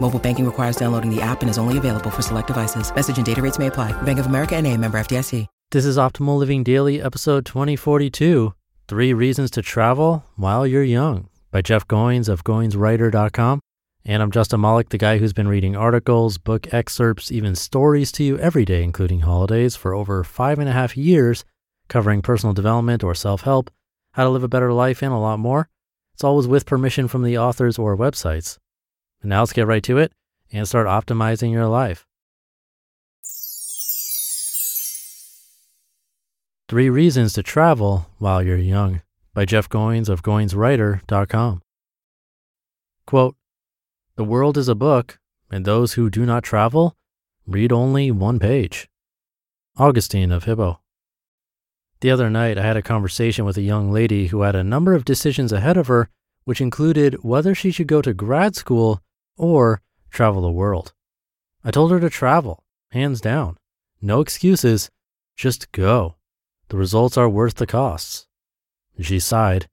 Mobile banking requires downloading the app and is only available for select devices. Message and data rates may apply. Bank of America NA, member FDIC. This is Optimal Living Daily, episode 2042, 3 Reasons to Travel While You're Young, by Jeff Goins of GoinsWriter.com. And I'm Justin Mollick, the guy who's been reading articles, book excerpts, even stories to you every day, including holidays, for over 5.5 years, covering personal development or self-help, how to live a better life, and a lot more. It's always with permission from the authors or websites. And now let's get right to it and start optimizing your life. 3 Reasons to Travel While You're Young, by Jeff Goins of GoinsWriter.com. Quote, "The world is a book, and those who do not travel read only one page." Augustine of Hippo. The other night, I had a conversation with a young lady who had a number of decisions ahead of her, which included whether she should go to grad school or travel the world. I told her to travel, hands down. No excuses, just go. The results are worth the costs. She sighed.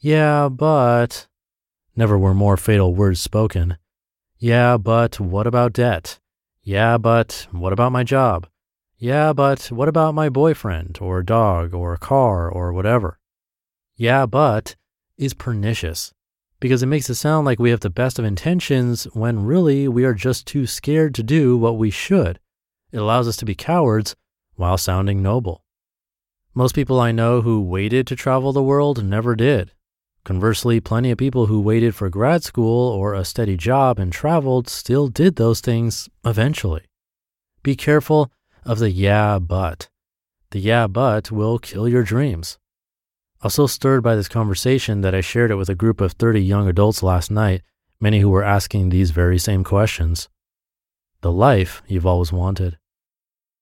"Yeah, but..." Never were more fatal words spoken. "Yeah, but what about debt? Yeah, but what about my job? Yeah, but what about my boyfriend or dog or car or whatever?" "Yeah, but" is pernicious because it makes it sound like we have the best of intentions when really we are just too scared to do what we should. It allows us to be cowards while sounding noble. Most people I know who waited to travel the world never did. Conversely, plenty of people who waited for grad school or a steady job and traveled still did those things eventually. Be careful of the "yeah, but." The "yeah, but" will kill your dreams. I was so stirred by this conversation that I shared it with a group of 30 young adults last night, many who were asking these very same questions. The life you've always wanted.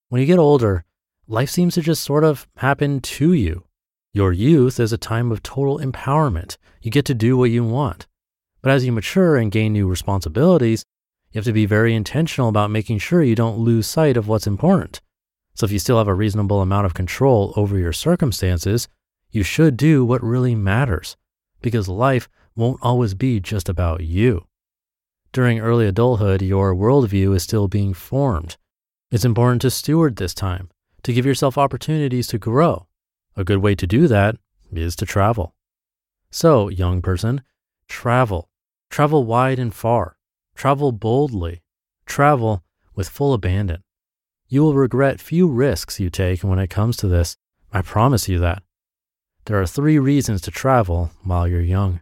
When you get older, life seems to just sort of happen to you. Your youth is a time of total empowerment. You get to do what you want. But as you mature and gain new responsibilities, you have to be very intentional about making sure you don't lose sight of what's important. So if you still have a reasonable amount of control over your circumstances, you should do what really matters, because life won't always be just about you. During early adulthood, your worldview is still being formed. It's important to steward this time, to give yourself opportunities to grow. A good way to do that is to travel. So, young person, travel. Travel wide and far. Travel boldly. Travel with full abandon. You will regret few risks you take when it comes to this. I promise you that. There are 3 reasons to travel while you're young.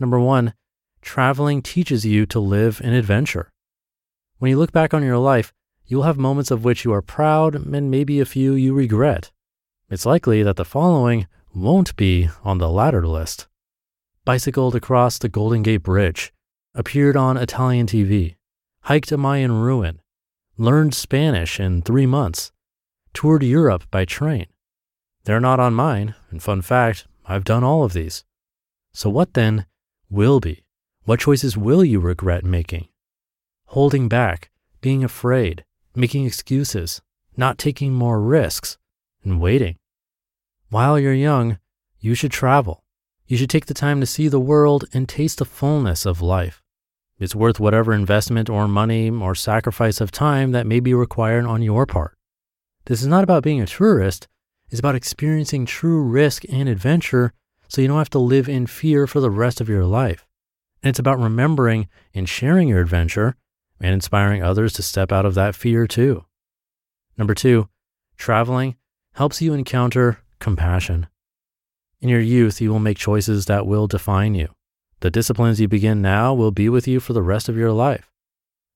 Number 1, traveling teaches you to live an adventure. When you look back on your life, you'll have moments of which you are proud and maybe a few you regret. It's likely that the following won't be on the latter list. Bicycled across the Golden Gate Bridge, appeared on Italian TV, hiked a Mayan ruin, learned Spanish in 3 months, toured Europe by train. They're not on mine, and fun fact, I've done all of these. So what then will be? What choices will you regret making? Holding back, being afraid, making excuses, not taking more risks, and waiting. While you're young, you should travel. You should take the time to see the world and taste the fullness of life. It's worth whatever investment or money or sacrifice of time that may be required on your part. This is not about being a tourist. It's about experiencing true risk and adventure so you don't have to live in fear for the rest of your life. And it's about remembering and sharing your adventure and inspiring others to step out of that fear too. Number 2, traveling helps you encounter compassion. In your youth, you will make choices that will define you. The disciplines you begin now will be with you for the rest of your life.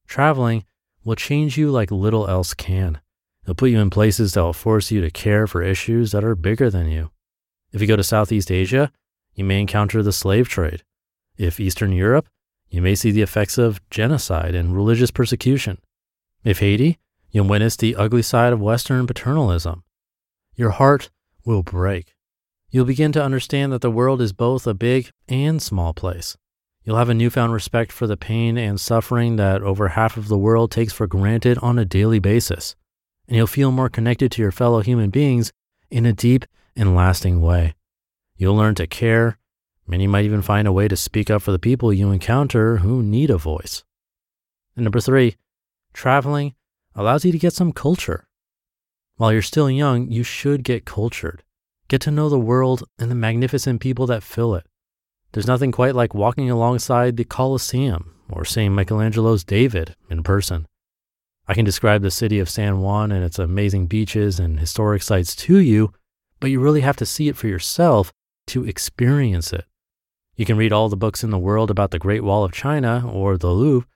Traveling will change you like little else can. It'll put you in places that will force you to care for issues that are bigger than you. If you go to Southeast Asia, you may encounter the slave trade. If Eastern Europe, you may see the effects of genocide and religious persecution. If Haiti, you'll witness the ugly side of Western paternalism. Your heart will break. You'll begin to understand that the world is both a big and small place. You'll have a newfound respect for the pain and suffering that over half of the world takes for granted on a daily basis. And you'll feel more connected to your fellow human beings in a deep and lasting way. You'll learn to care, and you might even find a way to speak up for the people you encounter who need a voice. And 3, traveling allows you to get some culture. While you're still young, you should get cultured. Get to know the world and the magnificent people that fill it. There's nothing quite like walking alongside the Colosseum or seeing Michelangelo's David in person. I can describe the city of San Juan and its amazing beaches and historic sites to you, but you really have to see it for yourself to experience it. You can read all the books in the world about the Great Wall of China or the Louvre,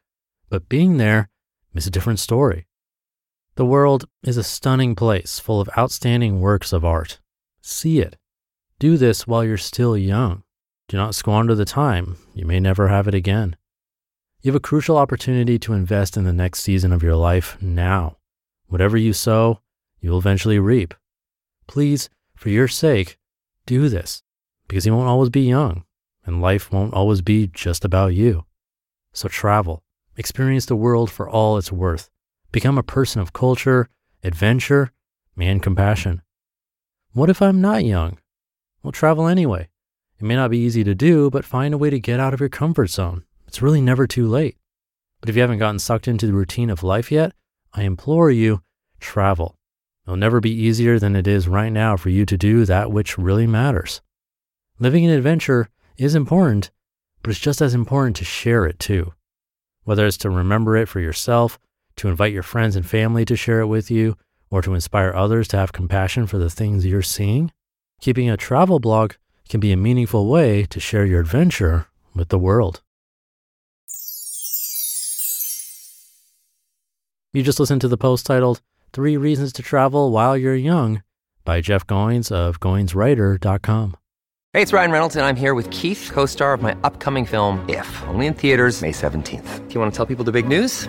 but being there is a different story. The world is a stunning place full of outstanding works of art. See it. Do this while you're still young. Do not squander the time. You may never have it again. You have a crucial opportunity to invest in the next season of your life now. Whatever you sow, you will eventually reap. Please, for your sake, do this, because you won't always be young, and life won't always be just about you. So travel. Experience the world for all it's worth. Become a person of culture, adventure, and compassion. What if I'm not young? Well, travel anyway. It may not be easy to do, but find a way to get out of your comfort zone. It's really never too late. But if you haven't gotten sucked into the routine of life yet, I implore you, travel. It'll never be easier than it is right now for you to do that which really matters. Living an adventure is important, but it's just as important to share it too. Whether it's to remember it for yourself, to invite your friends and family to share it with you, or to inspire others to have compassion for the things you're seeing, keeping a travel blog can be a meaningful way to share your adventure with the world. You just listened to the post titled 3 Reasons to Travel While You're Young by Jeff Goins of GoinsWriter.com. Hey, it's Ryan Reynolds, and I'm here with Keith, co-star of my upcoming film, If, only in theaters May 17th. Do you want to tell people the big news?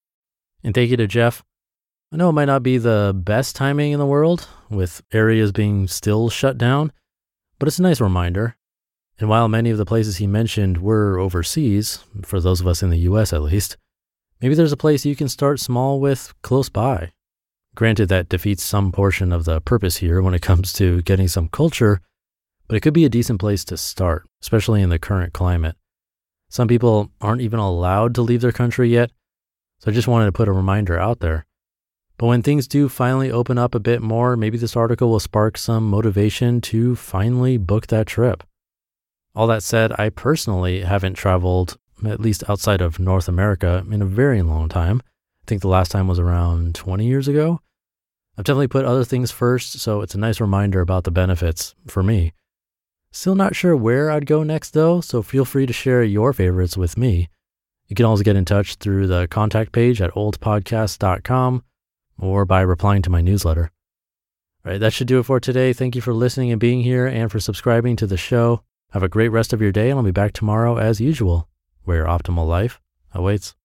And thank you to Jeff. I know it might not be the best timing in the world with areas being still shut down, but it's a nice reminder. And while many of the places he mentioned were overseas, for those of us in the US at least, maybe there's a place you can start small with close by. Granted, that defeats some portion of the purpose here when it comes to getting some culture, but it could be a decent place to start, especially in the current climate. Some people aren't even allowed to leave their country yet, so I just wanted to put a reminder out there. But when things do finally open up a bit more, maybe this article will spark some motivation to finally book that trip. All that said, I personally haven't traveled, at least outside of North America, in a very long time. I think the last time was around 20 years ago. I've definitely put other things first, so it's a nice reminder about the benefits for me. Still not sure where I'd go next though, so feel free to share your favorites with me. You can also get in touch through the contact page at oldpodcast.com or by replying to my newsletter. All right, that should do it for today. Thank you for listening and being here and for subscribing to the show. Have a great rest of your day, and I'll be back tomorrow as usual, where your optimal life awaits.